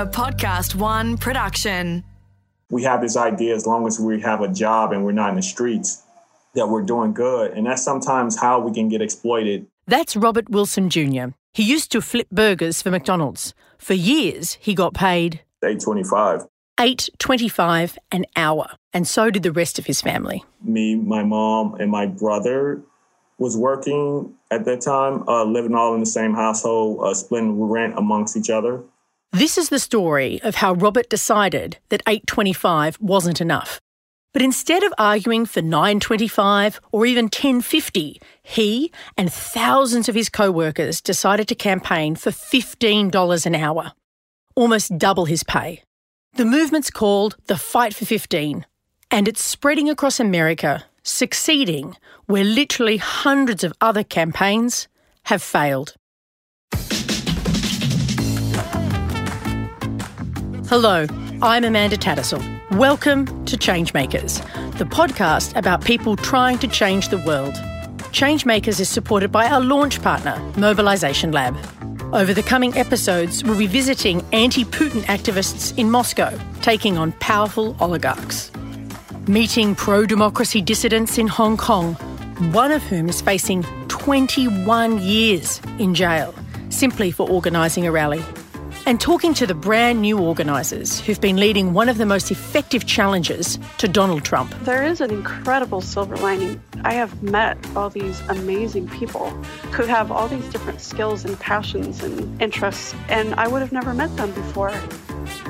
A Podcast One production. We have this idea, as long as we have a job and we're not in the streets, that we're doing good. And that's sometimes how we can get exploited. That's Robert Wilson Jr. He used to flip burgers for McDonald's. For years, he got paid $8.25. $8.25 an hour. And so did the rest of his family. Me, my mom, and my brother was working at that time, living all in the same household, splitting rent amongst each other. This is the story of how Robert decided that $8.25 wasn't enough. But instead of arguing for $9.25 or even $10.50, he and thousands of his co-workers decided to campaign for $15 an hour, almost double his pay. The movement's called the Fight for 15, and it's spreading across America, succeeding where literally hundreds of other campaigns have failed. Hello, I'm Amanda Tattersall. Welcome to Changemakers, the podcast about people trying to change the world. Changemakers is supported by our launch partner, Mobilisation Lab. Over the coming episodes, we'll be visiting anti-Putin activists in Moscow, taking on powerful oligarchs. Meeting pro-democracy dissidents in Hong Kong, one of whom is facing 21 years in jail, simply for organising a rally. And talking to the brand new organisers who've been leading one of the most effective challenges to Donald Trump. There is an incredible silver lining. I have met all these amazing people who have all these different skills and passions and interests, and I would have never met them before.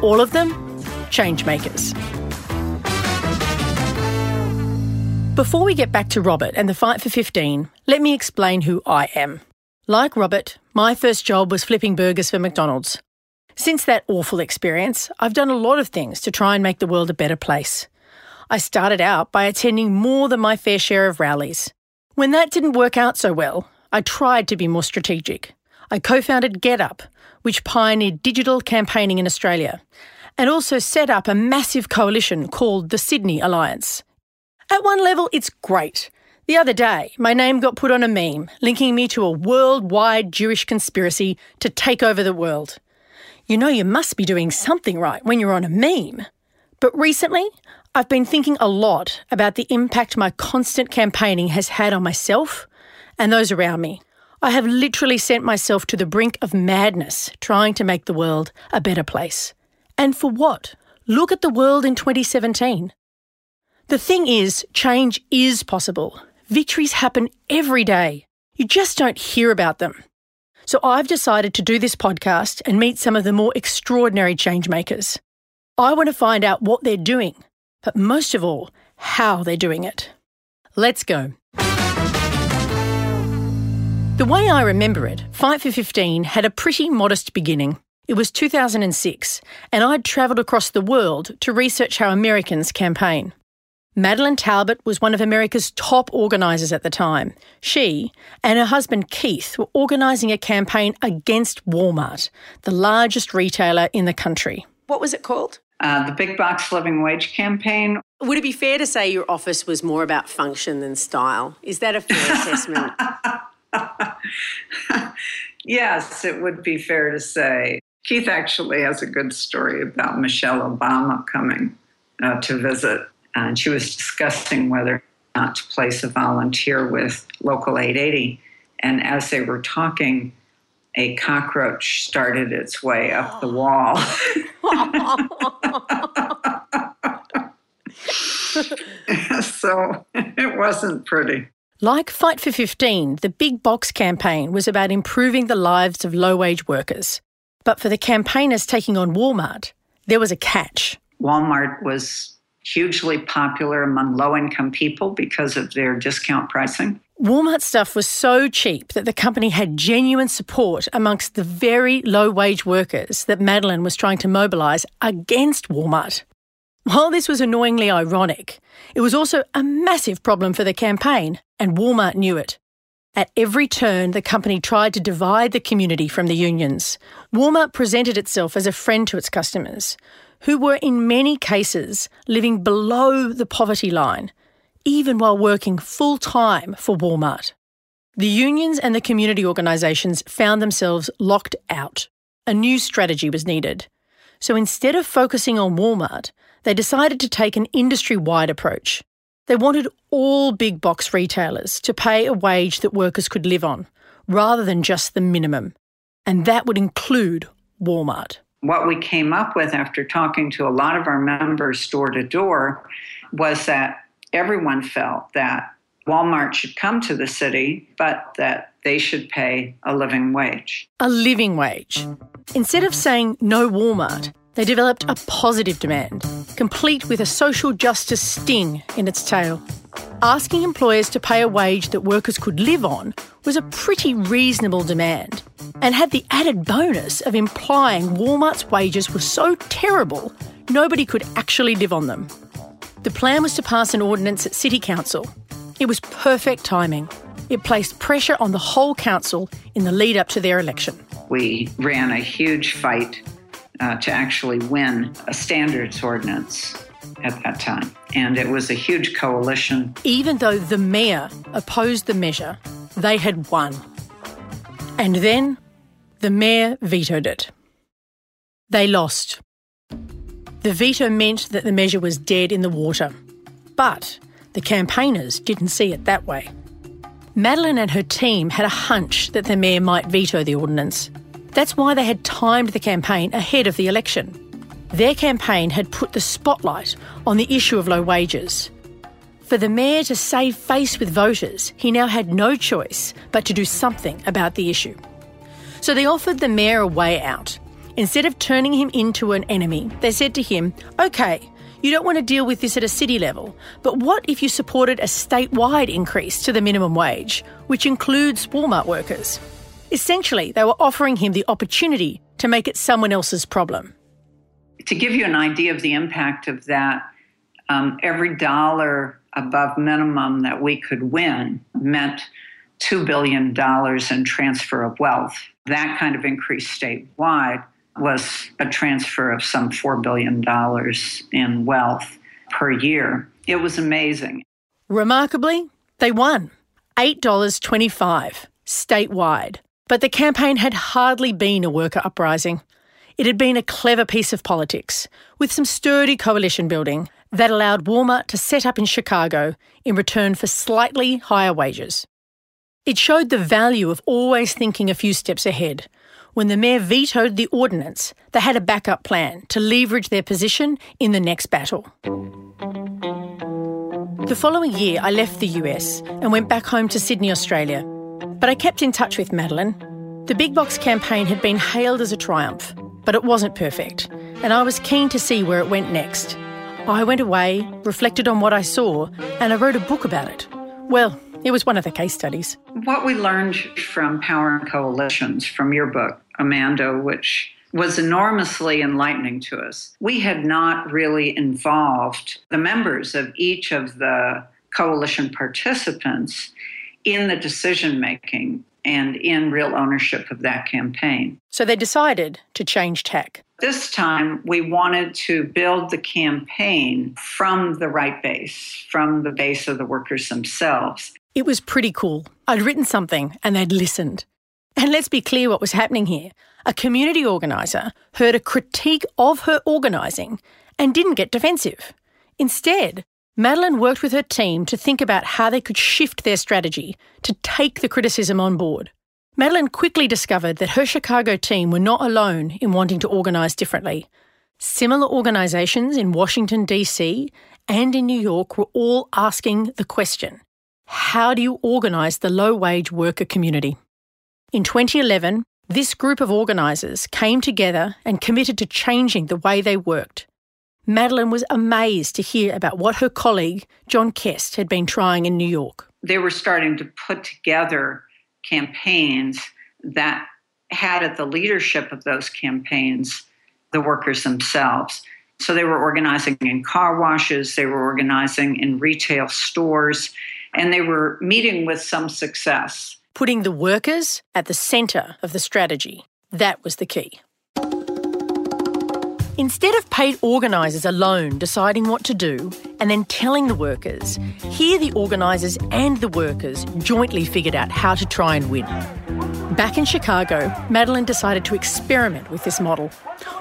All of them, changemakers. Before we get back to Robert and the Fight for 15, let me explain who I am. Like Robert, my first job was flipping burgers for McDonald's. Since that awful experience, I've done a lot of things to try and make the world a better place. I started out by attending more than my fair share of rallies. When that didn't work out so well, I tried to be more strategic. I co-founded GetUp, which pioneered digital campaigning in Australia, and also set up a massive coalition called the Sydney Alliance. At one level, it's great. The other day, my name got put on a meme, linking me to a worldwide Jewish conspiracy to take over the world. You know you must be doing something right when you're on a meme. But recently, I've been thinking a lot about the impact my constant campaigning has had on myself and those around me. I have literally sent myself to the brink of madness trying to make the world a better place. And for what? Look at the world in 2017. The thing is, change is possible. Victories happen every day. You just don't hear about them. So I've decided to do this podcast and meet some of the more extraordinary changemakers. I want to find out what they're doing, but most of all, how they're doing it. Let's go. The way I remember it, Fight for 15 had a pretty modest beginning. It was 2006, and I'd travelled across the world to research how Americans campaign. Madeline Talbot was one of America's top organisers at the time. She and her husband Keith were organising a campaign against Walmart, the largest retailer in the country. What was it called? The Big Box Living Wage Campaign. Would it be fair to say your office was more about function than style? Is that a fair assessment? Yes, it would be fair to say. Keith actually has a good story about Michelle Obama coming to visit. And she was discussing whether or not to place a volunteer with Local 880. And as they were talking, a cockroach started its way up the wall. So it wasn't pretty. Like Fight for 15, the Big Box campaign was about improving the lives of low-wage workers. But for the campaigners taking on Walmart, there was a catch. Walmart was hugely popular among low-income people because of their discount pricing. Walmart stuff was so cheap that the company had genuine support amongst the very low-wage workers that Madeline was trying to mobilise against Walmart. While this was annoyingly ironic, it was also a massive problem for the campaign, and Walmart knew it. At every turn, the company tried to divide the community from the unions. Walmart presented itself as a friend to its customers, who were in many cases living below the poverty line, even while working full-time for Walmart. The unions and the community organisations found themselves locked out. A new strategy was needed. So instead of focusing on Walmart, they decided to take an industry-wide approach. They wanted all big box retailers to pay a wage that workers could live on, rather than just the minimum. And that would include Walmart. What we came up with after talking to a lot of our members door to door was that everyone felt that Walmart should come to the city, but that they should pay a living wage. A living wage. Instead of saying no Walmart, they developed a positive demand, complete with a social justice sting in its tail. Asking employers to pay a wage that workers could live on was a pretty reasonable demand and had the added bonus of implying Walmart's wages were so terrible nobody could actually live on them. The plan was to pass an ordinance at City Council. It was perfect timing. It placed pressure on the whole council in the lead up to their election. We ran a huge fight to actually win a standards ordinance at that time. And it was a huge coalition. Even though the mayor opposed the measure, they had won. And then the mayor vetoed it. They lost. The veto meant that the measure was dead in the water. But the campaigners didn't see it that way. Madeline and her team had a hunch that the mayor might veto the ordinance. That's why they had timed the campaign ahead of the election. Their campaign had put the spotlight on the issue of low wages. For the mayor to save face with voters, he now had no choice but to do something about the issue. So they offered the mayor a way out. Instead of turning him into an enemy, they said to him, OK, you don't want to deal with this at a city level, but what if you supported a statewide increase to the minimum wage, which includes Walmart workers? Essentially, they were offering him the opportunity to make it someone else's problem. To give you an idea of the impact of that, every dollar above minimum that we could win meant $2 billion in transfer of wealth. That kind of increase statewide was a transfer of some $4 billion in wealth per year. It was amazing. Remarkably, they won. $8.25 statewide. But the campaign had hardly been a worker uprising. It had been a clever piece of politics, with some sturdy coalition building that allowed Walmart to set up in Chicago in return for slightly higher wages. It showed the value of always thinking a few steps ahead. When the mayor vetoed the ordinance, they had a backup plan to leverage their position in the next battle. The following year, I left the US and went back home to Sydney, Australia. But I kept in touch with Madeline. The big box campaign had been hailed as a triumph, but it wasn't perfect, and I was keen to see where it went next. I went away, reflected on what I saw, and I wrote a book about it. Well, it was one of the case studies. What we learned from Power and Coalitions, from your book, Amanda, which was enormously enlightening to us, we had not really involved the members of each of the coalition participants in the decision-making and in real ownership of that campaign. So they decided to change tack. This time, we wanted to build the campaign from the right base, from the base of the workers themselves. It was pretty cool. I'd written something and they'd listened. And let's be clear what was happening here. A community organiser heard a critique of her organising and didn't get defensive. Instead, Madeline worked with her team to think about how they could shift their strategy to take the criticism on board. Madeline quickly discovered that her Chicago team were not alone in wanting to organise differently. Similar organisations in Washington, D.C. and in New York were all asking the question, how do you organise the low-wage worker community? In 2011, this group of organisers came together and committed to changing the way they worked. Madeline was amazed to hear about what her colleague, John Kest, had been trying in New York. They were starting to put together campaigns that had at the leadership of those campaigns the workers themselves. So they were organising in car washes, they were organising in retail stores, and they were meeting with some success. Putting the workers at the centre of the strategy. That was the key. Instead of paid organisers alone deciding what to do and then telling the workers, here the organisers and the workers jointly figured out how to try and win. Back in Chicago, Madeline decided to experiment with this model.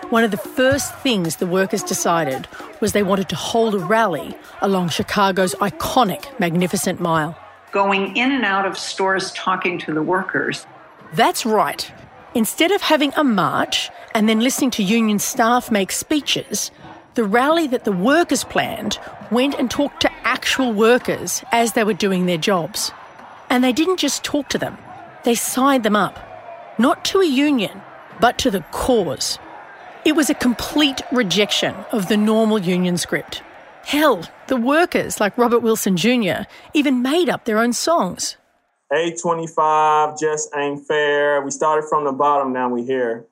One of the first things the workers decided was they wanted to hold a rally along Chicago's iconic Magnificent Mile. Going in and out of stores talking to the workers. That's right. Instead of having a march and then listening to union staff make speeches, the rally that the workers planned went and talked to actual workers as they were doing their jobs. And they didn't just talk to them. They signed them up, not to a union, but to the cause. It was a complete rejection of the normal union script. Hell, the workers, like Robert Wilson Jr., even made up their own songs. 825 just ain't fair. We started from the bottom, now we here.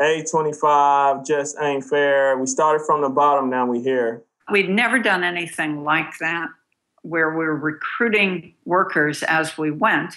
825 just ain't fair. We started from the bottom, now we here. We'd never done anything like that, where we're recruiting workers as we went.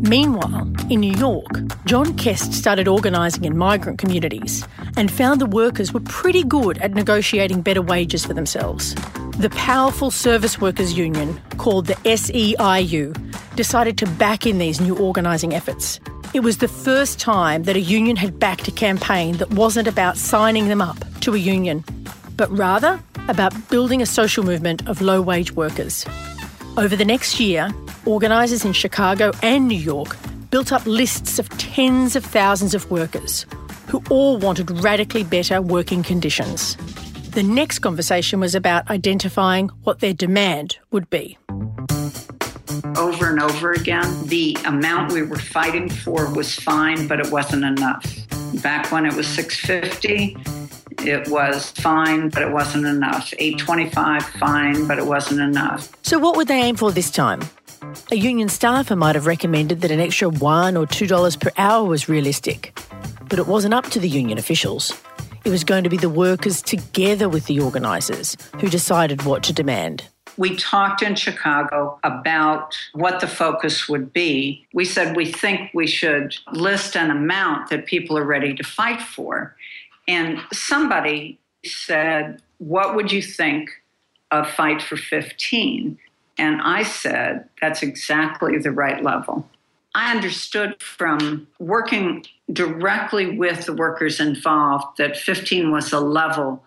Meanwhile, in New York, John Kest started organising in migrant communities and found the workers were pretty good at negotiating better wages for themselves. The powerful service workers union, called the SEIU, decided to back in these new organising efforts. It was the first time that a union had backed a campaign that wasn't about signing them up to a union, but rather about building a social movement of low-wage workers. Over the next year, organisers in Chicago and New York built up lists of tens of thousands of workers who all wanted radically better working conditions. The next conversation was about identifying what their demand would be. Over and over again, the amount we were fighting for was fine, but it wasn't enough. Back when it was $6.50, it was fine, but it wasn't enough. $8.25, fine, but it wasn't enough. So what would they aim for this time? A union staffer might have recommended that an extra $1 or $2 per hour was realistic. But it wasn't up to the union officials. It was going to be the workers together with the organisers who decided what to demand. We talked in Chicago about what the focus would be. We said we think we should list an amount that people are ready to fight for. And somebody said, what would you think of Fight for 15? And I said, that's exactly the right level. I understood from working directly with the workers involved that 15 was a level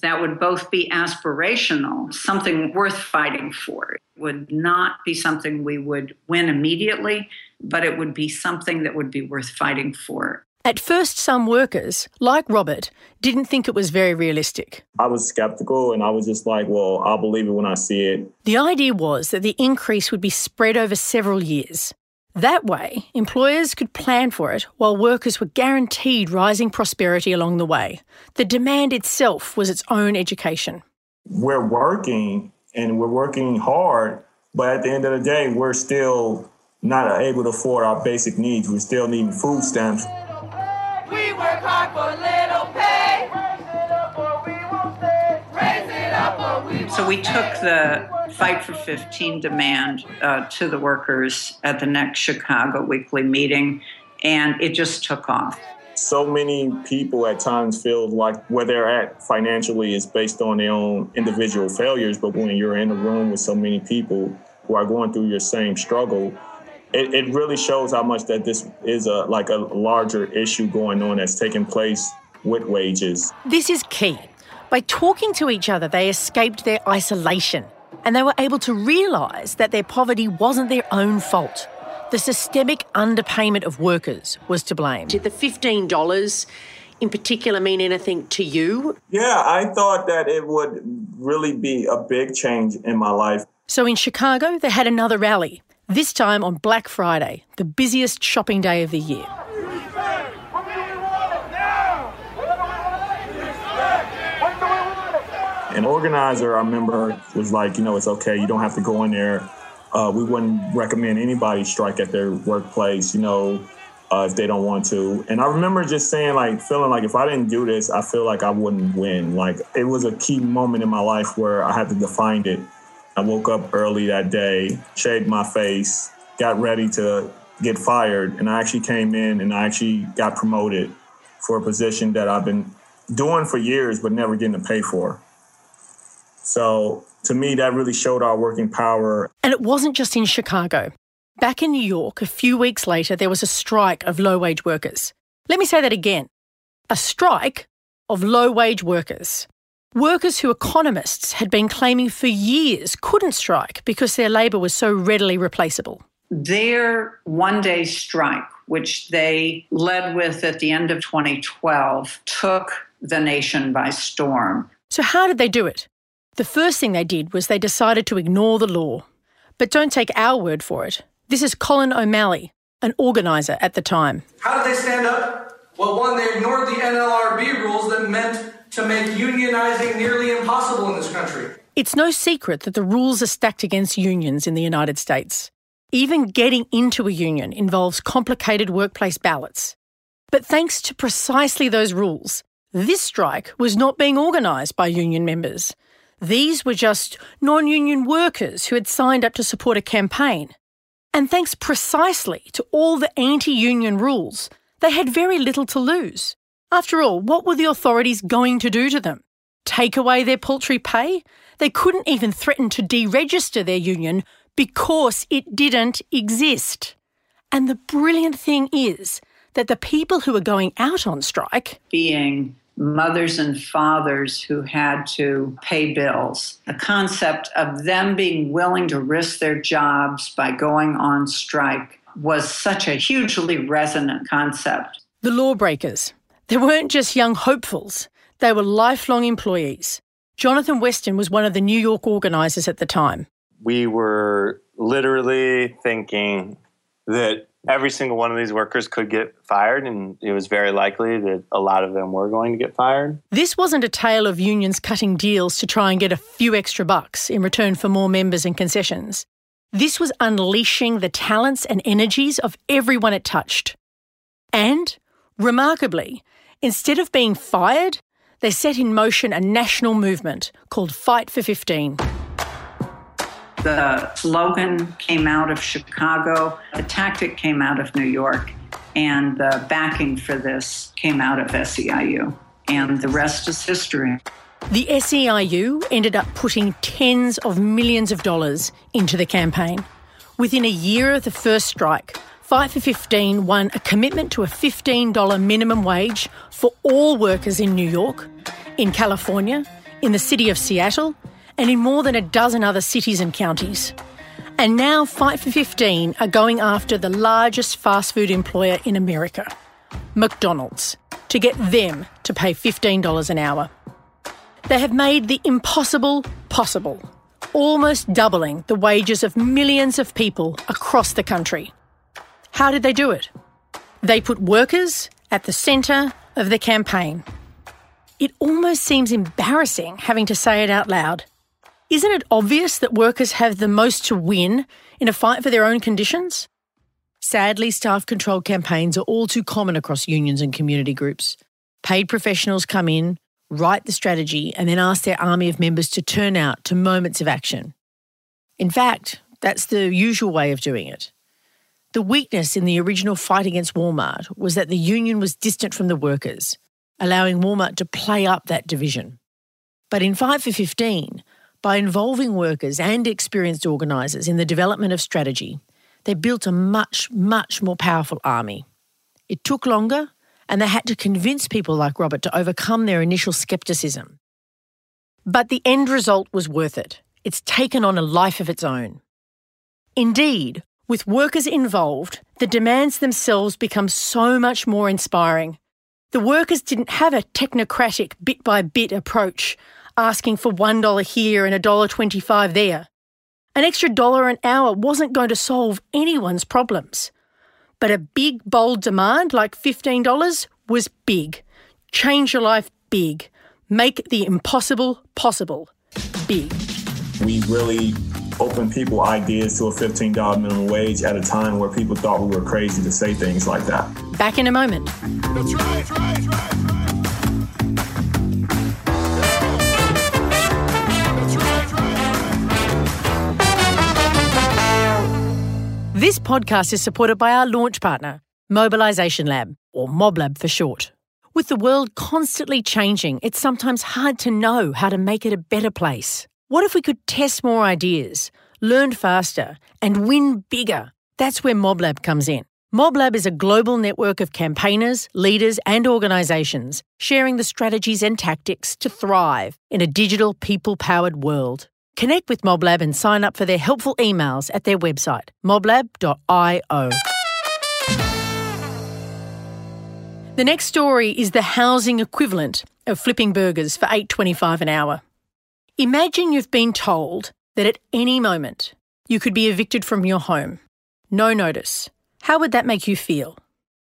that would both be aspirational, something worth fighting for. It would not be something we would win immediately, but it would be something that would be worth fighting for. At first, some workers, like Robert, didn't think it was very realistic. I was skeptical and I was just like, well, I'll believe it when I see it. The idea was that the increase would be spread over several years. That way, employers could plan for it while workers were guaranteed rising prosperity along the way. The demand itself was its own education. We're working and we're working hard, but at the end of the day, we're still not able to afford our basic needs. We're still needing food stamps. Work hard for little pay. So we took the Fight for 15 demand to the workers at the next Chicago weekly meeting, and it just took off. So many people at times feel like where they're at financially is based on their own individual failures, but when you're in a room with so many people who are going through your same struggle, It really shows how much that this is a larger issue going on that's taking place with wages. This is key. By talking to each other, they escaped their isolation and they were able to realise that their poverty wasn't their own fault. The systemic underpayment of workers was to blame. Did the $15 in particular mean anything to you? Yeah, I thought that it would really be a big change in my life. So in Chicago, they had another rally. This time on Black Friday, the busiest shopping day of the year. An organizer, I remember, was like, it's okay, you don't have to go in there. We wouldn't recommend anybody strike at their workplace, if they don't want to. And I remember just saying, feeling like if I didn't do this, I feel like I wouldn't win. It was a key moment in my life where I had to define it. I woke up early that day, shaved my face, got ready to get fired, and I actually came in and I actually got promoted for a position that I've been doing for years but never getting to pay for. So to me, that really showed our working power. And it wasn't just in Chicago. Back in New York, a few weeks later, there was a strike of low-wage workers. Let me say that again. A strike of low-wage workers. Workers who economists had been claiming for years couldn't strike because their labour was so readily replaceable. Their one-day strike, which they led with at the end of 2012, took the nation by storm. So how did they do it? The first thing they did was they decided to ignore the law. But don't take our word for it. This is Colin O'Malley, an organiser at the time. How did they stand up? Well, one, they ignored the NLRB rules that meant to make unionising nearly impossible in this country. It's no secret that the rules are stacked against unions in the United States. Even getting into a union involves complicated workplace ballots. But thanks to precisely those rules, this strike was not being organised by union members. These were just non-union workers who had signed up to support a campaign. And thanks precisely to all the anti-union rules, they had very little to lose. After all, what were the authorities going to do to them? Take away their paltry pay? They couldn't even threaten to deregister their union because it didn't exist. And the brilliant thing is that the people who were going out on strike, being mothers and fathers who had to pay bills. The concept of them being willing to risk their jobs by going on strike was such a hugely resonant concept. The lawbreakers. They weren't just young hopefuls. They were lifelong employees. Jonathan Weston was one of the New York organisers at the time. We were literally thinking that every single one of these workers could get fired, and it was very likely that a lot of them were going to get fired. This wasn't a tale of unions cutting deals to try and get a few extra bucks in return for more members and concessions. This was unleashing the talents and energies of everyone it touched. And, remarkably, instead of being fired, they set in motion a national movement called Fight for 15. The slogan came out of Chicago, the tactic came out of New York, and the backing for this came out of SEIU. And the rest is history. The SEIU ended up putting tens of millions of dollars into the campaign. Within a year of the first strike, Fight for 15 won a commitment to a $15 minimum wage for all workers in New York, in California, in the city of Seattle, and in more than a dozen other cities and counties. And now Fight for 15 are going after the largest fast food employer in America, McDonald's, to get them to pay $15 an hour. They have made the impossible possible, almost doubling the wages of millions of people across the country. How did they do it? They put workers at the centre of the campaign. It almost seems embarrassing having to say it out loud. Isn't it obvious that workers have the most to win in a fight for their own conditions? Sadly, staff-controlled campaigns are all too common across unions and community groups. Paid professionals come in, write the strategy, and then ask their army of members to turn out to moments of action. In fact, that's the usual way of doing it. The weakness in the original fight against Walmart was that the union was distant from the workers, allowing Walmart to play up that division. But in Fight for 15, by involving workers and experienced organisers in the development of strategy, they built a much, much more powerful army. It took longer, and they had to convince people like Robert to overcome their initial scepticism. But the end result was worth it. It's taken on a life of its own. Indeed, with workers involved, the demands themselves become so much more inspiring. The workers didn't have a technocratic bit-by-bit approach, asking for $1 here and $1.25 there. An extra dollar an hour wasn't going to solve anyone's problems. But a big, bold demand like $15 was big. Change your life big. Make the impossible possible. Big. We really opened people ideas to a $15 minimum wage at a time where people thought we were crazy to say things like that. Back in a moment. That's right, that's right, that's right. This podcast is supported by our launch partner, Mobilisation Lab, or MobLab for short. With the world constantly changing, it's sometimes hard to know how to make it a better place. What if we could test more ideas, learn faster, and win bigger? That's where MobLab comes in. MobLab is a global network of campaigners, leaders and organisations sharing the strategies and tactics to thrive in a digital, people-powered world. Connect with MobLab and sign up for their helpful emails at their website, moblab.io. The next story is the housing equivalent of flipping burgers for $8.25 an hour. Imagine you've been told that at any moment you could be evicted from your home. No notice. How would that make you feel?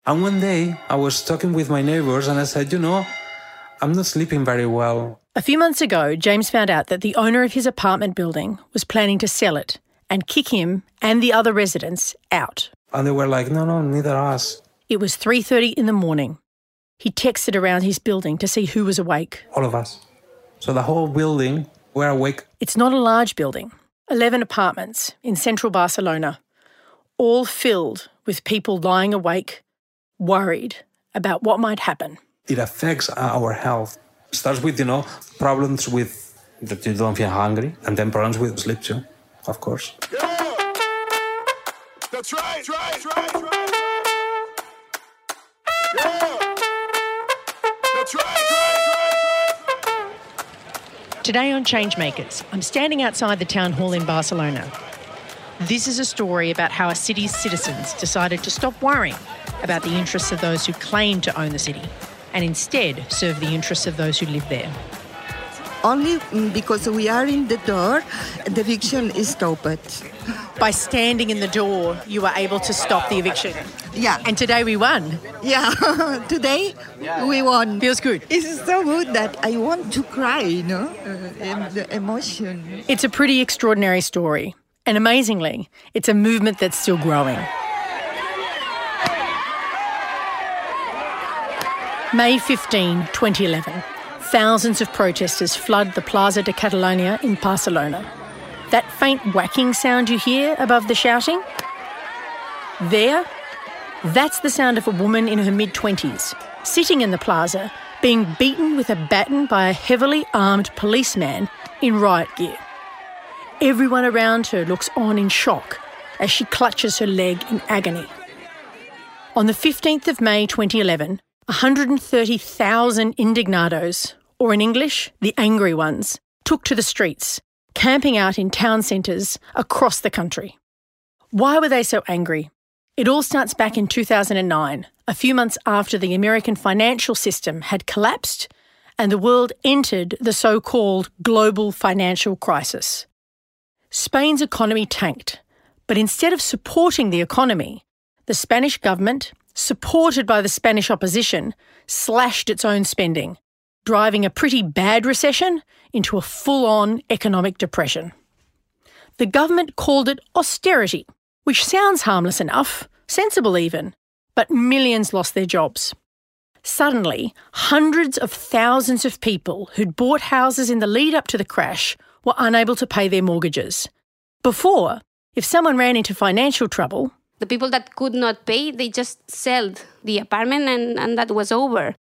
And one day I was talking with my neighbours and I said, I'm not sleeping very well. A few months ago, James found out that the owner of his apartment building was planning to sell it and kick him and the other residents out. And they were like, no, neither us. It was 3:30 in the morning. He texted around his building to see who was awake. All of us. So the whole building were awake. It's not a large building. 11 apartments in central Barcelona, all filled with people lying awake, worried about what might happen. It affects our health. It starts with, problems with that you don't feel hungry, and then problems with sleep too, of course. Yeah! That's right! That's right! That's right! That's right! Yeah! That's right! That's right! That's right! Today on Changemakers, I'm standing outside the town hall in Barcelona. This is a story about how a city's citizens decided to stop worrying about the interests of those who claim to own the city and instead serve the interests of those who live there. Only because we are in the door, the eviction is stopped. By standing in the door, you were able to stop the eviction. Yeah. And today we won. Yeah, today we won. Feels good. It's so good that I want to cry, the emotion. It's a pretty extraordinary story. And amazingly, it's a movement that's still growing. May 15, 2011. Thousands of protesters flood the Plaza de Catalunya in Barcelona. That faint whacking sound you hear above the shouting? There, that's the sound of a woman in her mid-20s, sitting in the plaza, being beaten with a baton by a heavily armed policeman in riot gear. Everyone around her looks on in shock as she clutches her leg in agony. On the 15th of May 2011, 130,000 indignados, or in English, the angry ones, took to the streets, camping out in town centres across the country. Why were they so angry? It all starts back in 2009, a few months after the American financial system had collapsed and the world entered the so-called global financial crisis. Spain's economy tanked, but instead of supporting the economy, the Spanish government, supported by the Spanish opposition, slashed its own spending, driving a pretty bad recession into a full-on economic depression. The government called it austerity, which sounds harmless enough, sensible even, but millions lost their jobs. Suddenly, hundreds of thousands of people who'd bought houses in the lead-up to the crash were unable to pay their mortgages. Before, if someone ran into financial trouble... The people that could not pay, they just sold the apartment and that was over.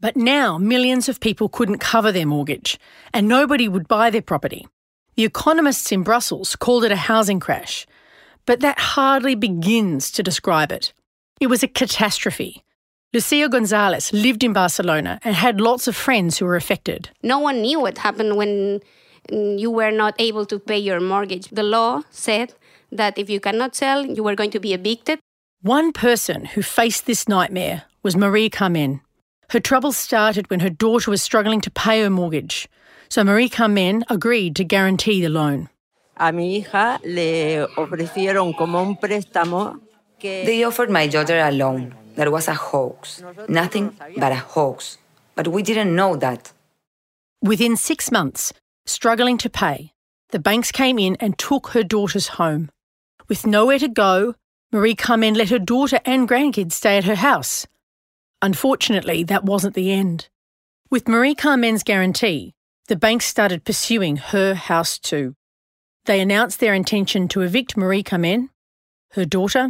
But now millions of people couldn't cover their mortgage and nobody would buy their property. The economists in Brussels called it a housing crash, but that hardly begins to describe it. It was a catastrophe. Lucio Gonzalez lived in Barcelona and had lots of friends who were affected. No one knew what happened when... you were not able to pay your mortgage. The law said that if you cannot sell, you were going to be evicted. One person who faced this nightmare was Marí Carmen. Her trouble started when her daughter was struggling to pay her mortgage, so Marí Carmen agreed to guarantee the loan. They offered my daughter a loan. That was a hoax. Nothing but a hoax. But we didn't know that. Within 6 months, struggling to pay, the banks came in and took her daughter's home. With nowhere to go, Marí Carmen let her daughter and grandkids stay at her house. Unfortunately, that wasn't the end. With Marí Carmen's guarantee, the banks started pursuing her house too. They announced their intention to evict Marí Carmen, her daughter,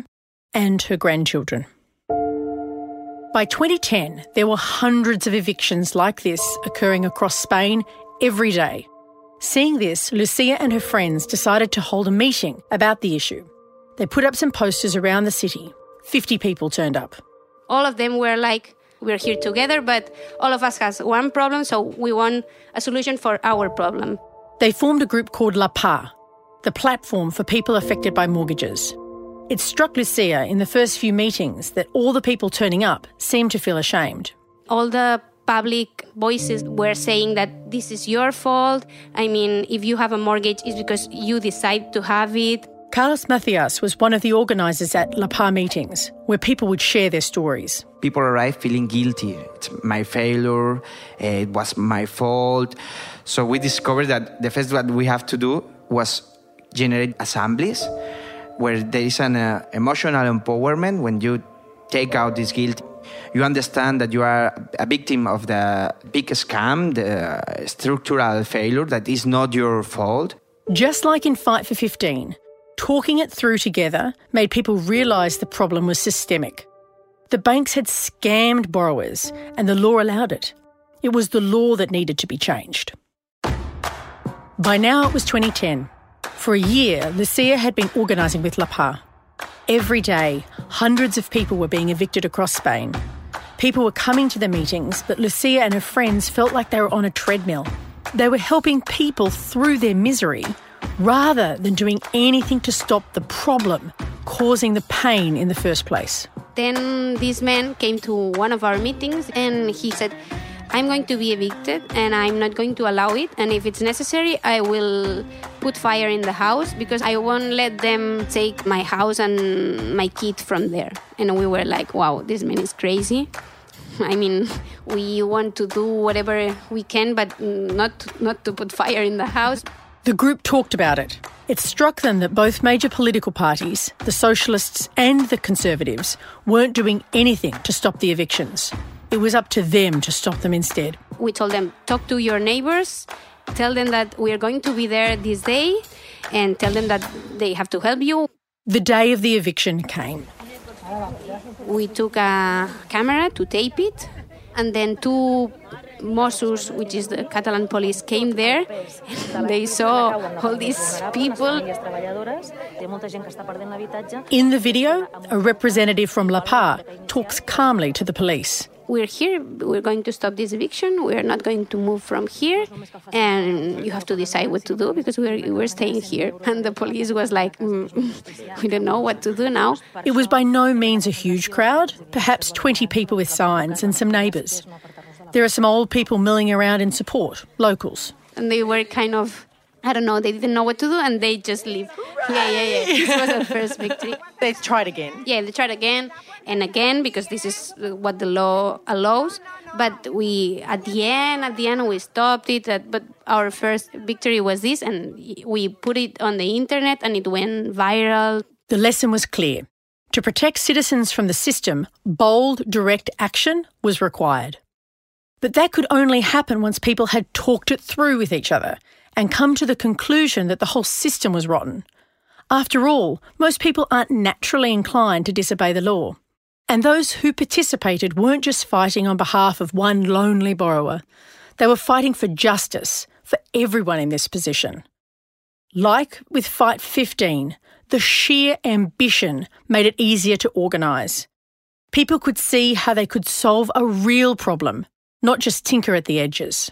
and her grandchildren. By 2010, there were hundreds of evictions like this occurring across Spain every day. Seeing this, Lucia and her friends decided to hold a meeting about the issue. They put up some posters around the city. 50 people turned up. All of them were like, we're here together, but all of us has one problem, so we want a solution for our problem. They formed a group called La PAH, the platform for people affected by mortgages. It struck Lucia in the first few meetings that all the people turning up seemed to feel ashamed. All the public voices were saying that this is your fault. I mean, if you have a mortgage, it's because you decide to have it. Carlos Matias was one of the organisers at La PAH meetings, where people would share their stories. People arrived feeling guilty. It's my failure, it was my fault. So we discovered that the first what we have to do was generate assemblies where there is an emotional empowerment. When you take out this guilt, you understand that you are a victim of the big scam, the structural failure that is not your fault. Just like in Fight for 15, talking it through together made people realise the problem was systemic. The banks had scammed borrowers and the law allowed it. It was the law that needed to be changed. By now it was 2010. For a year, Lucia had been organising with La PAH. Every day, hundreds of people were being evicted across Spain. People were coming to the meetings, but Lucia and her friends felt like they were on a treadmill. They were helping people through their misery, rather than doing anything to stop the problem causing the pain in the first place. Then this man came to one of our meetings and he said, I'm going to be evicted and I'm not going to allow it, and if it's necessary I will put fire in the house because I won't let them take my house and my kid from there. And we were like, wow, this man is crazy. I mean, we want to do whatever we can, but not to put fire in the house. The group talked about it. It struck them that both major political parties, the Socialists and the Conservatives, weren't doing anything to stop the evictions. It was up to them to stop them instead. We told them, talk to your neighbours, tell them that we are going to be there this day and tell them that they have to help you. The day of the eviction came. We took a camera to tape it, and then two Mossos, which is the Catalan police, came there. They saw all these people. In the video, a representative from La PAH talks calmly to the police. We're here, we're going to stop this eviction, we're not going to move from here, and you have to decide what to do because we're staying here. And the police was like, we don't know what to do now. It was by no means a huge crowd, perhaps 20 people with signs and some neighbours. There are some old people milling around in support, locals. And they were kind of, I don't know, they didn't know what to do and they just leave. Yeah. This was our first victory. They tried again. Yeah, they tried again and again because this is what the law allows. But we, at the end, we stopped it. But our first victory was this, and we put it on the internet and it went viral. The lesson was clear. To protect citizens from the system, bold, direct action was required. But that could only happen once people had talked it through with each other and come to the conclusion that the whole system was rotten. After all, most people aren't naturally inclined to disobey the law. And those who participated weren't just fighting on behalf of one lonely borrower. They were fighting for justice for everyone in this position. Like with Fight 15, the sheer ambition made it easier to organise. People could see how they could solve a real problem, not just tinker at the edges.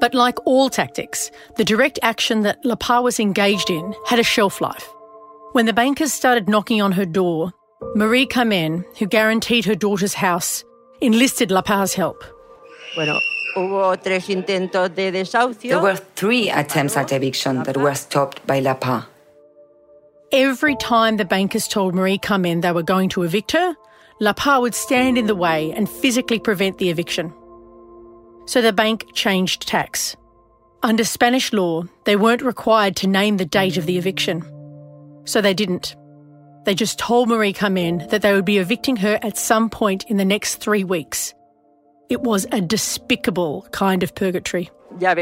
But like all tactics, the direct action that La PAH was engaged in had a shelf life. When the bankers started knocking on her door, Marí Carmen, who guaranteed her daughter's house, enlisted La PAH's help. There were 3 attempts at eviction that were stopped by La PAH. Every time the bankers told Marí Carmen they were going to evict her, La PAH would stand in the way and physically prevent the eviction. So the bank changed tack. Under Spanish law, they weren't required to name the date of the eviction. So they didn't. They just told Marí Carmen that they would be evicting her at some point in the next 3 weeks. It was a despicable kind of purgatory. You can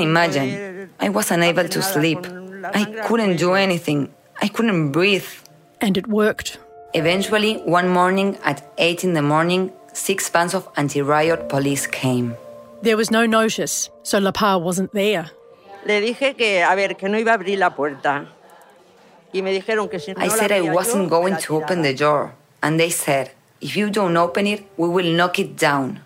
imagine. I was unable to sleep. I couldn't do anything. I couldn't breathe. And it worked. Eventually, one morning at 8 in the morning, 6 vans of anti-riot police came. There was no notice, so La PAH wasn't there. le dije que, a ver, que no iba a abrir la puerta. Y me dijeron que si no la abría yo, I said I wasn't going to open the door. And they said, if you don't open it, we will knock it down.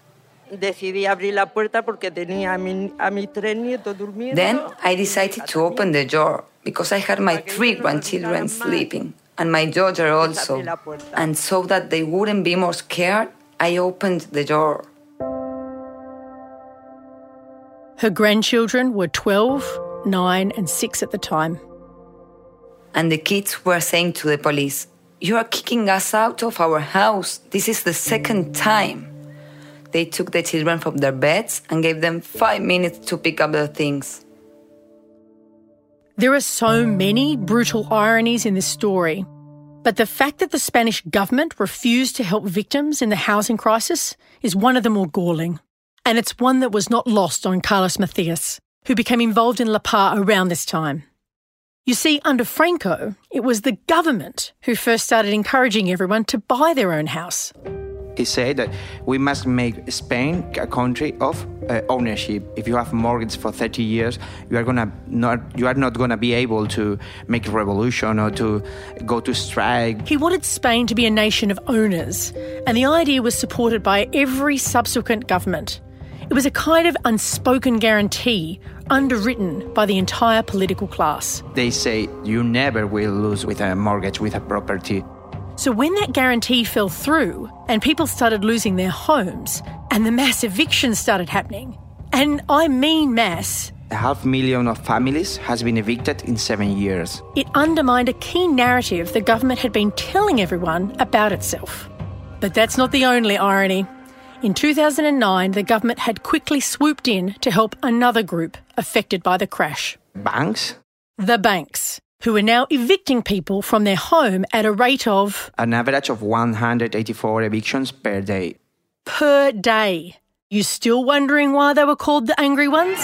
Decidí abrir la puerta porque tenía a mi tres nietos durmiendo. Then I decided to open the door because I had my three grandchildren sleeping and my daughter also. And so that they wouldn't be more scared, I opened the door. Her grandchildren were 12, 9 and 6 at the time. And the kids were saying to the police, you are kicking us out of our house. This is the second time. They took the children from their beds and gave them 5 minutes to pick up their things. There are so many brutal ironies in this story, but the fact that the Spanish government refused to help victims in the housing crisis is one of the more galling. And it's one that was not lost on Carlos Matias, who became involved in La PAH around this time. You see, under Franco, it was the government who first started encouraging everyone to buy their own house. He said that we must make Spain a country of ownership. If you have mortgage for 30 years, you are not going to be able to make a revolution or to go to strike. He wanted Spain to be a nation of owners, and the idea was supported by every subsequent government. It was a kind of unspoken guarantee, underwritten by the entire political class. They say you never will lose with a mortgage, with a property. So when that guarantee fell through and people started losing their homes and the mass evictions started happening, and I mean mass... 500,000 of families has been evicted in 7 years. It undermined a key narrative the government had been telling everyone about itself. But that's not the only irony. In 2009, the government had quickly swooped in to help another group affected by the crash. Banks? The banks, who are now evicting people from their home at a rate of... an average of 184 evictions per day. Per day. You still wondering why they were called the Angry Ones?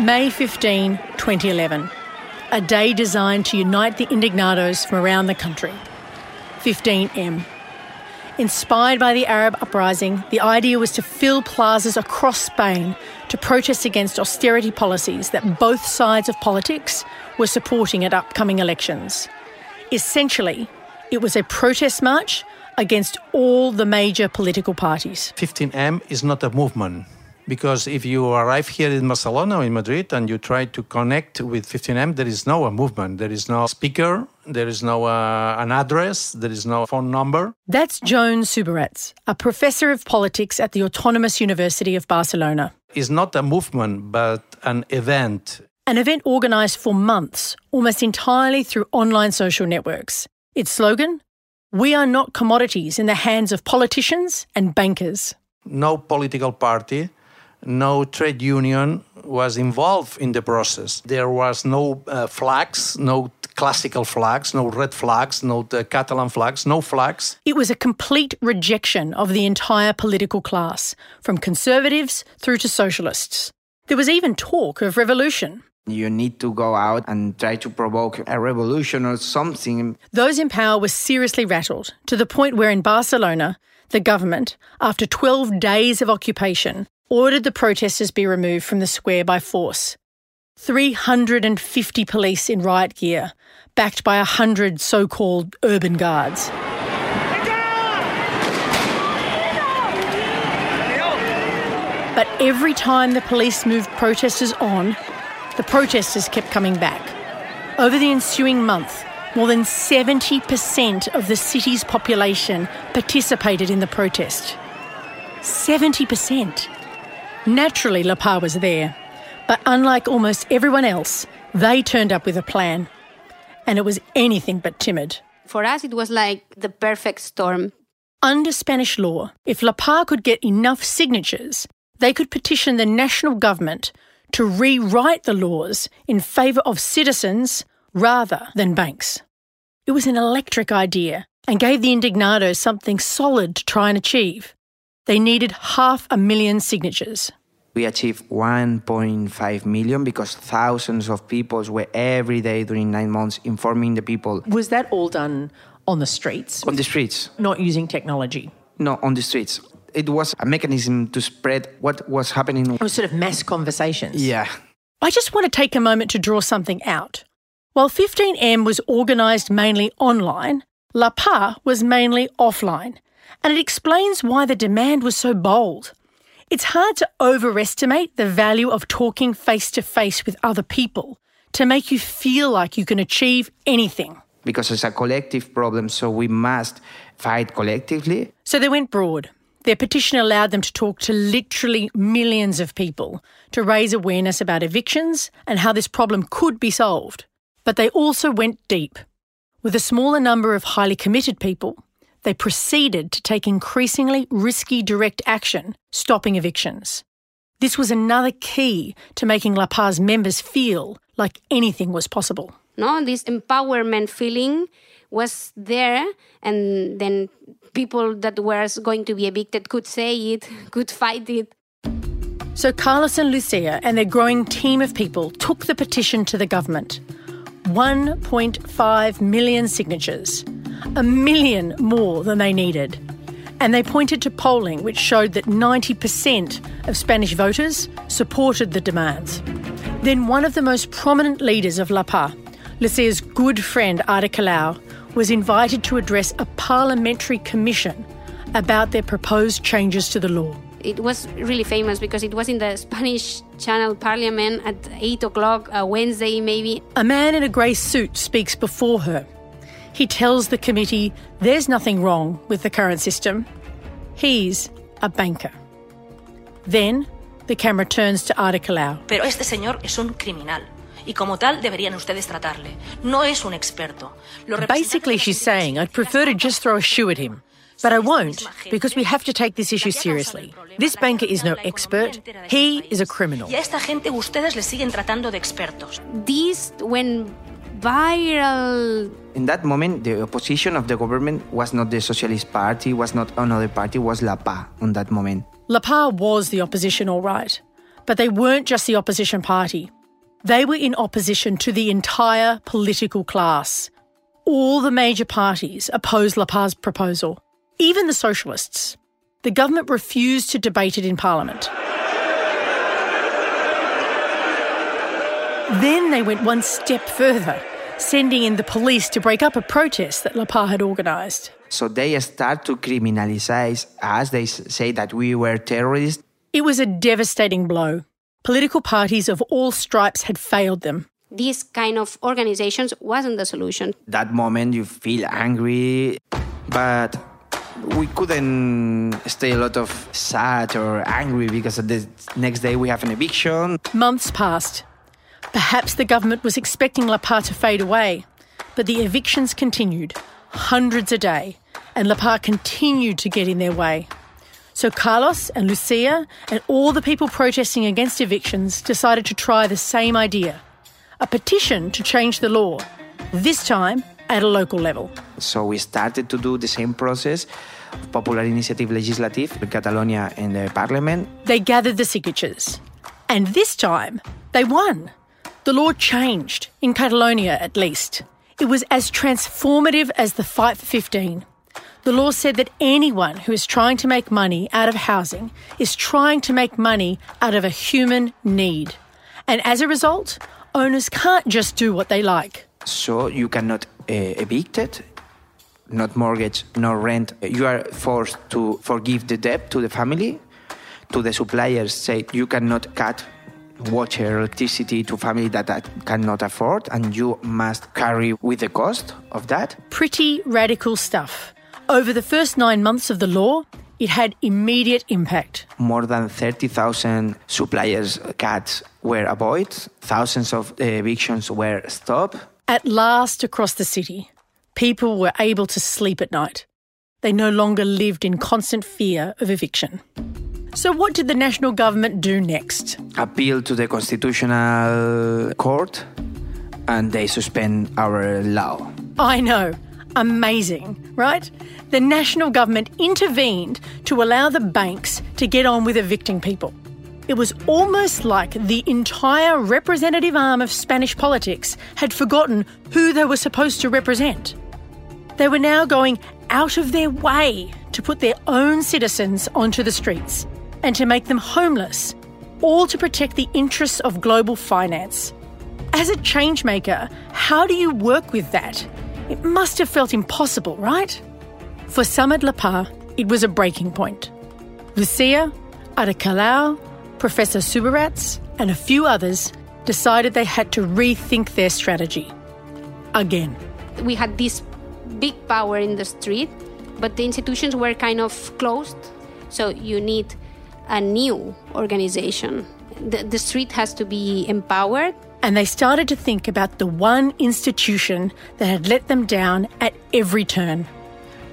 May 15, 2011. A day designed to unite the indignados from around the country. 15M. Inspired by the Arab uprising, the idea was to fill plazas across Spain to protest against austerity policies that both sides of politics were supporting at upcoming elections. Essentially, it was a protest march against all the major political parties. 15M is not a movement, because if you arrive here in Barcelona or in Madrid and you try to connect with 15M, there is no movement, there is no speaker, there is no an address, there is no phone number. That's Joan Suberets, a professor of politics at the Autonomous University of Barcelona. It's not a movement, but an event. An event organised for months, almost entirely through online social networks. Its slogan, we are not commodities in the hands of politicians and bankers. No political party, no trade union was involved in the process. There was no flags, no classical flags, no red flags, no Catalan flags, no flags. It was a complete rejection of the entire political class, from conservatives through to socialists. There was even talk of revolution. You need to go out and try to provoke a revolution or something. Those in power were seriously rattled, to the point where in Barcelona, the government, after 12 days of occupation, ordered the protesters be removed from the square by force. 350 police in riot gear, backed by 100 so-called urban guards. But every time the police moved protesters on, the protesters kept coming back. Over the ensuing month, more than 70% of the city's population participated in the protest. 70%. Naturally, La PAH was there, but unlike almost everyone else, they turned up with a plan, and it was anything but timid. For us, it was like the perfect storm. Under Spanish law, if La PAH could get enough signatures, they could petition the national government to rewrite the laws in favour of citizens rather than banks. It was an electric idea and gave the indignados something solid to try and achieve. They needed 500,000 signatures. We achieved 1.5 million because thousands of people were every day during 9 months informing the people. Was that all done on the streets? On the streets. Not using technology? No, on the streets. It was a mechanism to spread what was happening. It was sort of mass conversations. Yeah. I just want to take a moment to draw something out. While 15M was organised mainly online, La PAH was mainly offline, and it explains why the demand was so bold. It's hard to overestimate the value of talking face-to-face with other people to make you feel like you can achieve anything. Because it's a collective problem, so we must fight collectively. So they went broad. Their petition allowed them to talk to literally millions of people to raise awareness about evictions and how this problem could be solved. But they also went deep. With a smaller number of highly committed people, they proceeded to take increasingly risky direct action, stopping evictions. This was another key to making La PAH's members feel like anything was possible. No, this empowerment feeling was there, and then people that were going to be evicted could say it, could fight it. So Carlos and Lucia and their growing team of people took the petition to the government. 1.5 million signatures, 1 million more than they needed. And they pointed to polling which showed that 90% of Spanish voters supported the demands. Then one of the most prominent leaders of La PAH, Lucia's good friend Ada Colau, was invited to address a parliamentary commission about their proposed changes to the law. It was really famous because it was in the Spanish Channel Parliament at 8 o'clock, Wednesday maybe. A man in a grey suit speaks before her. He tells the committee there's nothing wrong with the current system. He's a banker. Then the camera turns to Ada Colau. Pero este señor es un criminal. Y como tal deberían ustedes tratarle. No es un experto. Basically she's saying I'd prefer to just throw a shoe at him. But I won't, because we have to take this issue seriously. This banker is no expert. He is a criminal. This went viral. In that moment, the opposition of the government was not the Socialist Party, was not another party, was La PAH on that moment. La PAH was the opposition, all right. But they weren't just the opposition party. They were in opposition to the entire political class. All the major parties opposed La PAH's proposal. Even the socialists. The government refused to debate it in Parliament. Then they went one step further, sending in the police to break up a protest that La PAH had organised. So they start to criminalise us. They say that we were terrorists. It was a devastating blow. Political parties of all stripes had failed them. These kind of organisations wasn't the solution. That moment you feel angry, but we couldn't stay a lot of sad or angry because the next day we have an eviction. Months passed. Perhaps the government was expecting La PAH to fade away, but the evictions continued, hundreds a day, and La PAH continued to get in their way. So Carlos and Lucia and all the people protesting against evictions decided to try the same idea, a petition to change the law, this time at a local level. So we started to do the same process of Popular Initiative Legislative in Catalonia in the parliament. They gathered the signatures, and this time they won. The law changed, in Catalonia at least. It was as transformative as the Fight for 15. The law said that anyone who is trying to make money out of housing is trying to make money out of a human need. And as a result, owners can't just do what they like. So you cannot evicted, not mortgage, nor rent. You are forced to forgive the debt to the family, to the suppliers. Say you cannot cut water, electricity to family that cannot afford, and you must carry with the cost of that. Pretty radical stuff. Over the first 9 months of the law, it had immediate impact. More than 30,000 suppliers cuts were avoided. Thousands of evictions were stopped. At last, across the city, people were able to sleep at night. They no longer lived in constant fear of eviction. So what did the national government do next? Appeal to the Constitutional Court, and they suspend our law. I know. Amazing, right? The national government intervened to allow the banks to get on with evicting people. It was almost like the entire representative arm of Spanish politics had forgotten who they were supposed to represent. They were now going out of their way to put their own citizens onto the streets and to make them homeless, all to protect the interests of global finance. As a changemaker, how do you work with that? It must have felt impossible, right? For some at La PAH, it was a breaking point. Lucia, Ada Colau, Professor Suberets, and a few others decided they had to rethink their strategy. Again. We had this big power in the street, but the institutions were kind of closed, so you need a new organisation. The street has to be empowered. And they started to think about the one institution that had let them down at every turn.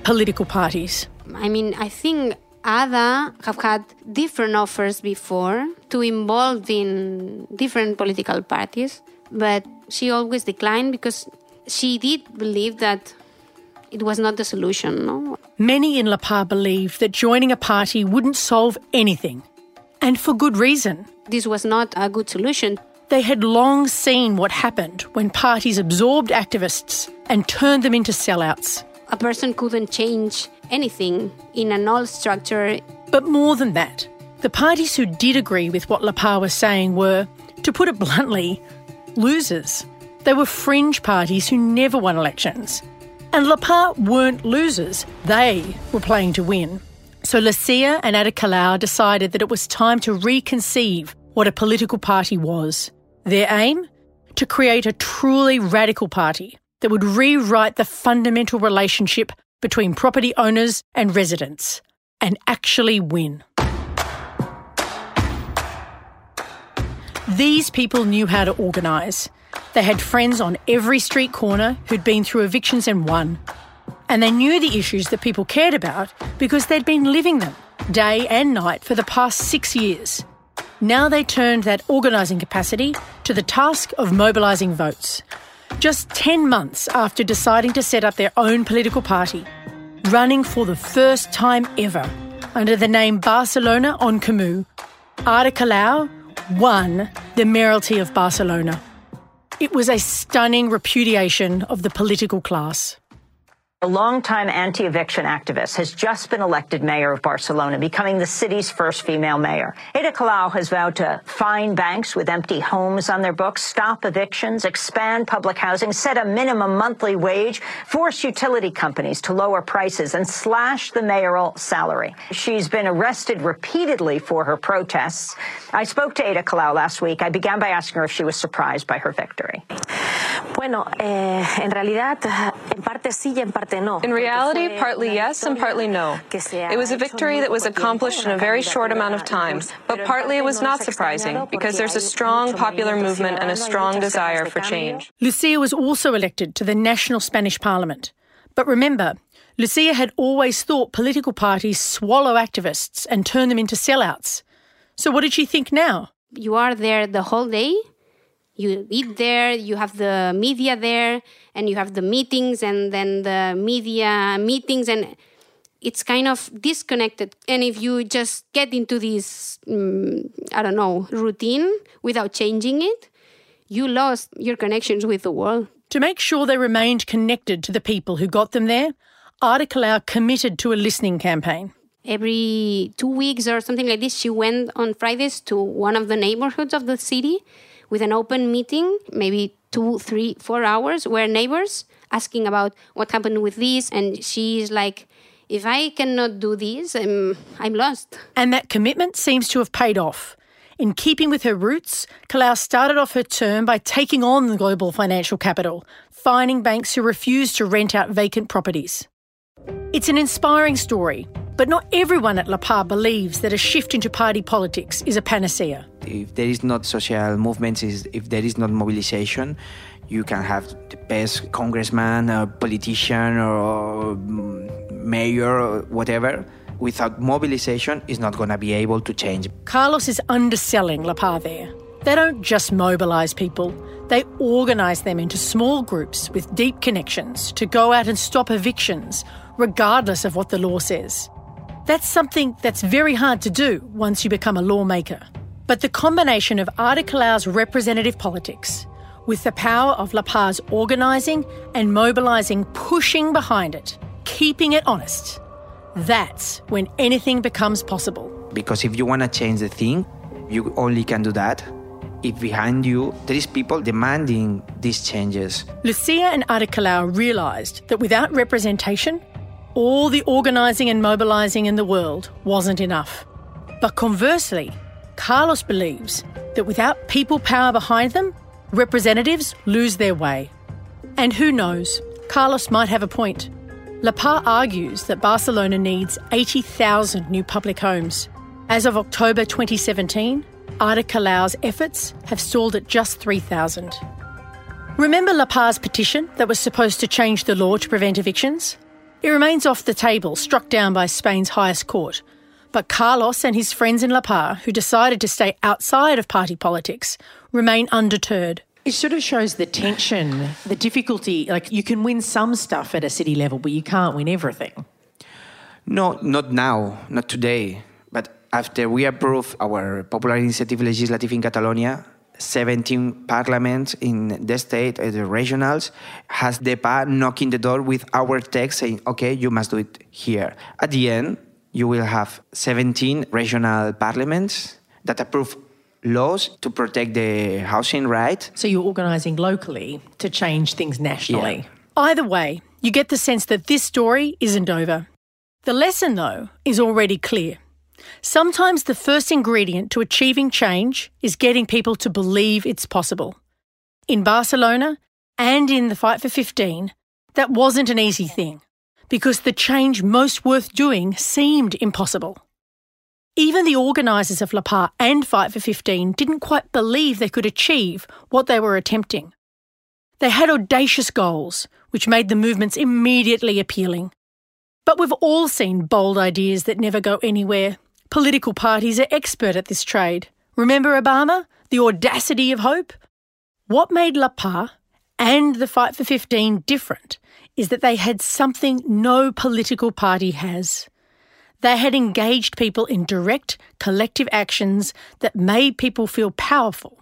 Political parties. I mean, I think Ada have had different offers before to involve in different political parties, but she always declined because she did believe that it was not the solution, no? Many in La PAH believed that joining a party wouldn't solve anything, and for good reason. This was not a good solution. They had long seen what happened when parties absorbed activists and turned them into sellouts. A person couldn't change anything in an old structure. But more than that, the parties who did agree with what La PAH was saying were, to put it bluntly, losers. They were fringe parties who never won elections. And La PAH weren't losers. They were playing to win. So Lucia and Ada Colau decided that it was time to reconceive what a political party was. Their aim? To create a truly radical party that would rewrite the fundamental relationship between property owners and residents and actually win. These people knew how to organise. They had friends on every street corner who'd been through evictions and won. And they knew the issues that people cared about because they'd been living them day and night for the past 6 years. Now they turned that organising capacity to the task of mobilising votes. Just 10 months after deciding to set up their own political party, running for the first time ever under the name Barcelona En Comú, Ada Colau won the mayoralty of Barcelona. It was a stunning repudiation of the political class. A longtime anti-eviction activist has just been elected mayor of Barcelona, becoming the city's first female mayor. Ada Colau has vowed to fine banks with empty homes on their books, stop evictions, expand public housing, set a minimum monthly wage, force utility companies to lower prices, and slash the mayoral salary. She's been arrested repeatedly for her protests. I spoke to Ada Colau last week. I began by asking her if she was surprised by her victory. In reality, partly yes and partly no. It was a victory that was accomplished in a very short amount of time, but partly it was not surprising because there's a strong popular movement and a strong desire for change. Lucia was also elected to the National Spanish Parliament. But remember, Lucia had always thought political parties swallow activists and turn them into sellouts. So what did she think now? You are there the whole day. You eat there, you have the media there, and you have the meetings, and then the media meetings, and it's kind of disconnected. And if you just get into this, routine without changing it, you lost your connections with the world. To make sure they remained connected to the people who got them there, Ada Colau committed to a listening campaign. Every 2 weeks or something like this, she went on Fridays to one of the neighborhoods of the city with an open meeting, maybe 2, 3, 4 hours, where neighbors asking about what happened with this. And she's like, if I cannot do this, I'm lost. And that commitment seems to have paid off. In keeping with her roots, Colau started off her term by taking on the global financial capital, fining banks who refused to rent out vacant properties. It's an inspiring story, but not everyone at La PAH believes that a shift into party politics is a panacea. If there is not social movements, if there is not mobilization, you can have the best congressman or politician or mayor or whatever. Without mobilization, it's not going to be able to change. Carlos is underselling La PAH there. They don't just mobilise people. They organise them into small groups with deep connections to go out and stop evictions, regardless of what the law says. That's something that's very hard to do once you become a lawmaker. But the combination of Ada Colau's representative politics with the power of La PAH's organising and mobilising pushing behind it, keeping it honest, That's when anything becomes possible. Because if you want to change the thing, you only can do that if behind you there is people demanding these changes. Lucia and Ada Colau realised that without representation, all the organising and mobilising in the world wasn't enough. But conversely, Carlos believes that without people power behind them, representatives lose their way. And who knows, Carlos might have a point. La PAH argues that Barcelona needs 80,000 new public homes. As of October 2017, Ada Colau's efforts have stalled at just 3,000. Remember La PAH's petition that was supposed to change the law to prevent evictions? It remains off the table, struck down by Spain's highest court. But Carlos and his friends in La PAH, who decided to stay outside of party politics, remain undeterred. It sort of shows the tension, the difficulty. Like, you can win some stuff at a city level, but you can't win everything. No, not now, not today. But after we approved our popular initiative legislative in Catalonia, 17 parliaments in the state, the regionals, has the PAH knocking the door with our text saying, okay, you must do it here. At the end, you will have 17 regional parliaments that approve laws to protect the housing right. So you're organising locally to change things nationally. Yeah. Either way, you get the sense that this story isn't over. The lesson, though, is already clear. Sometimes the first ingredient to achieving change is getting people to believe it's possible. In Barcelona and in the Fight for 15, that wasn't an easy thing, because the change most worth doing seemed impossible. Even the organisers of La PAH and Fight for 15 didn't quite believe they could achieve what they were attempting. They had audacious goals, which made the movements immediately appealing. But we've all seen bold ideas that never go anywhere. Political parties are expert at this trade. Remember Obama? The audacity of hope? What made La PAH and the Fight for 15 different is that they had something no political party has. They had engaged people in direct, collective actions that made people feel powerful.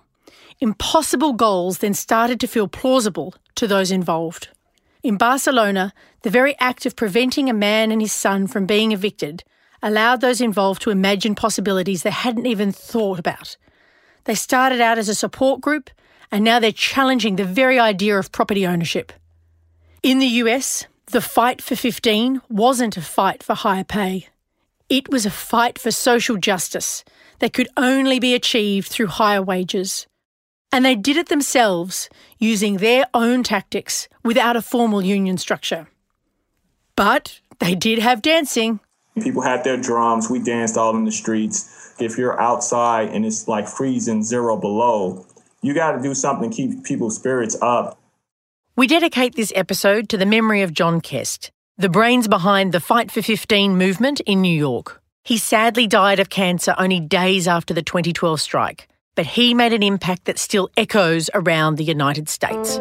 Impossible goals then started to feel plausible to those involved. In Barcelona, the very act of preventing a man and his son from being evicted allowed those involved to imagine possibilities they hadn't even thought about. They started out as a support group, and now they're challenging the very idea of property ownership. In the US, the fight for 15 wasn't a fight for higher pay. It was a fight for social justice that could only be achieved through higher wages. And they did it themselves, using their own tactics without a formal union structure. But they did have dancing. People had their drums. We danced all in the streets. If you're outside and it's like freezing 0 below, you got to do something to keep people's spirits up. We dedicate this episode to the memory of John Kest, the brains behind the Fight for 15 movement in New York. He sadly died of cancer only days after the 2012 strike. But he made an impact that still echoes around the United States.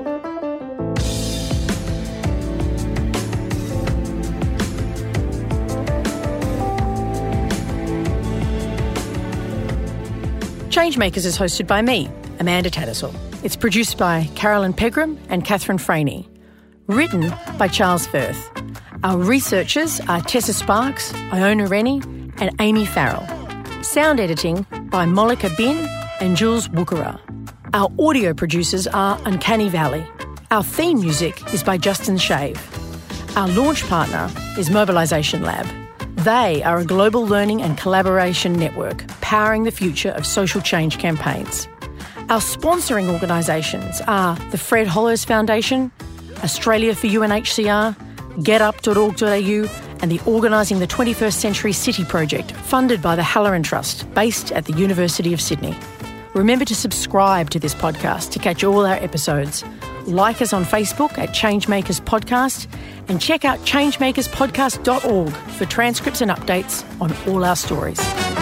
Changemakers is hosted by me, Amanda Tattersall. It's produced by Carolyn Pegram and Catherine Franey. Written by Charles Firth. Our researchers are Tessa Sparks, Iona Rennie and Amy Farrell. Sound editing by Molika Bin and Jules Wookera. Our audio producers are Uncanny Valley. Our theme music is by Justin Shave. Our launch partner is Mobilisation Lab. They are a global learning and collaboration network powering the future of social change campaigns. Our sponsoring organisations are the Fred Hollows Foundation, Australia for UNHCR, getup.org.au, and the Organising the 21st Century City project, funded by the Halloran Trust, based at the University of Sydney. Remember to subscribe to this podcast to catch all our episodes. Like us on Facebook at Changemakers Podcast, and check out changemakerspodcast.org for transcripts and updates on all our stories.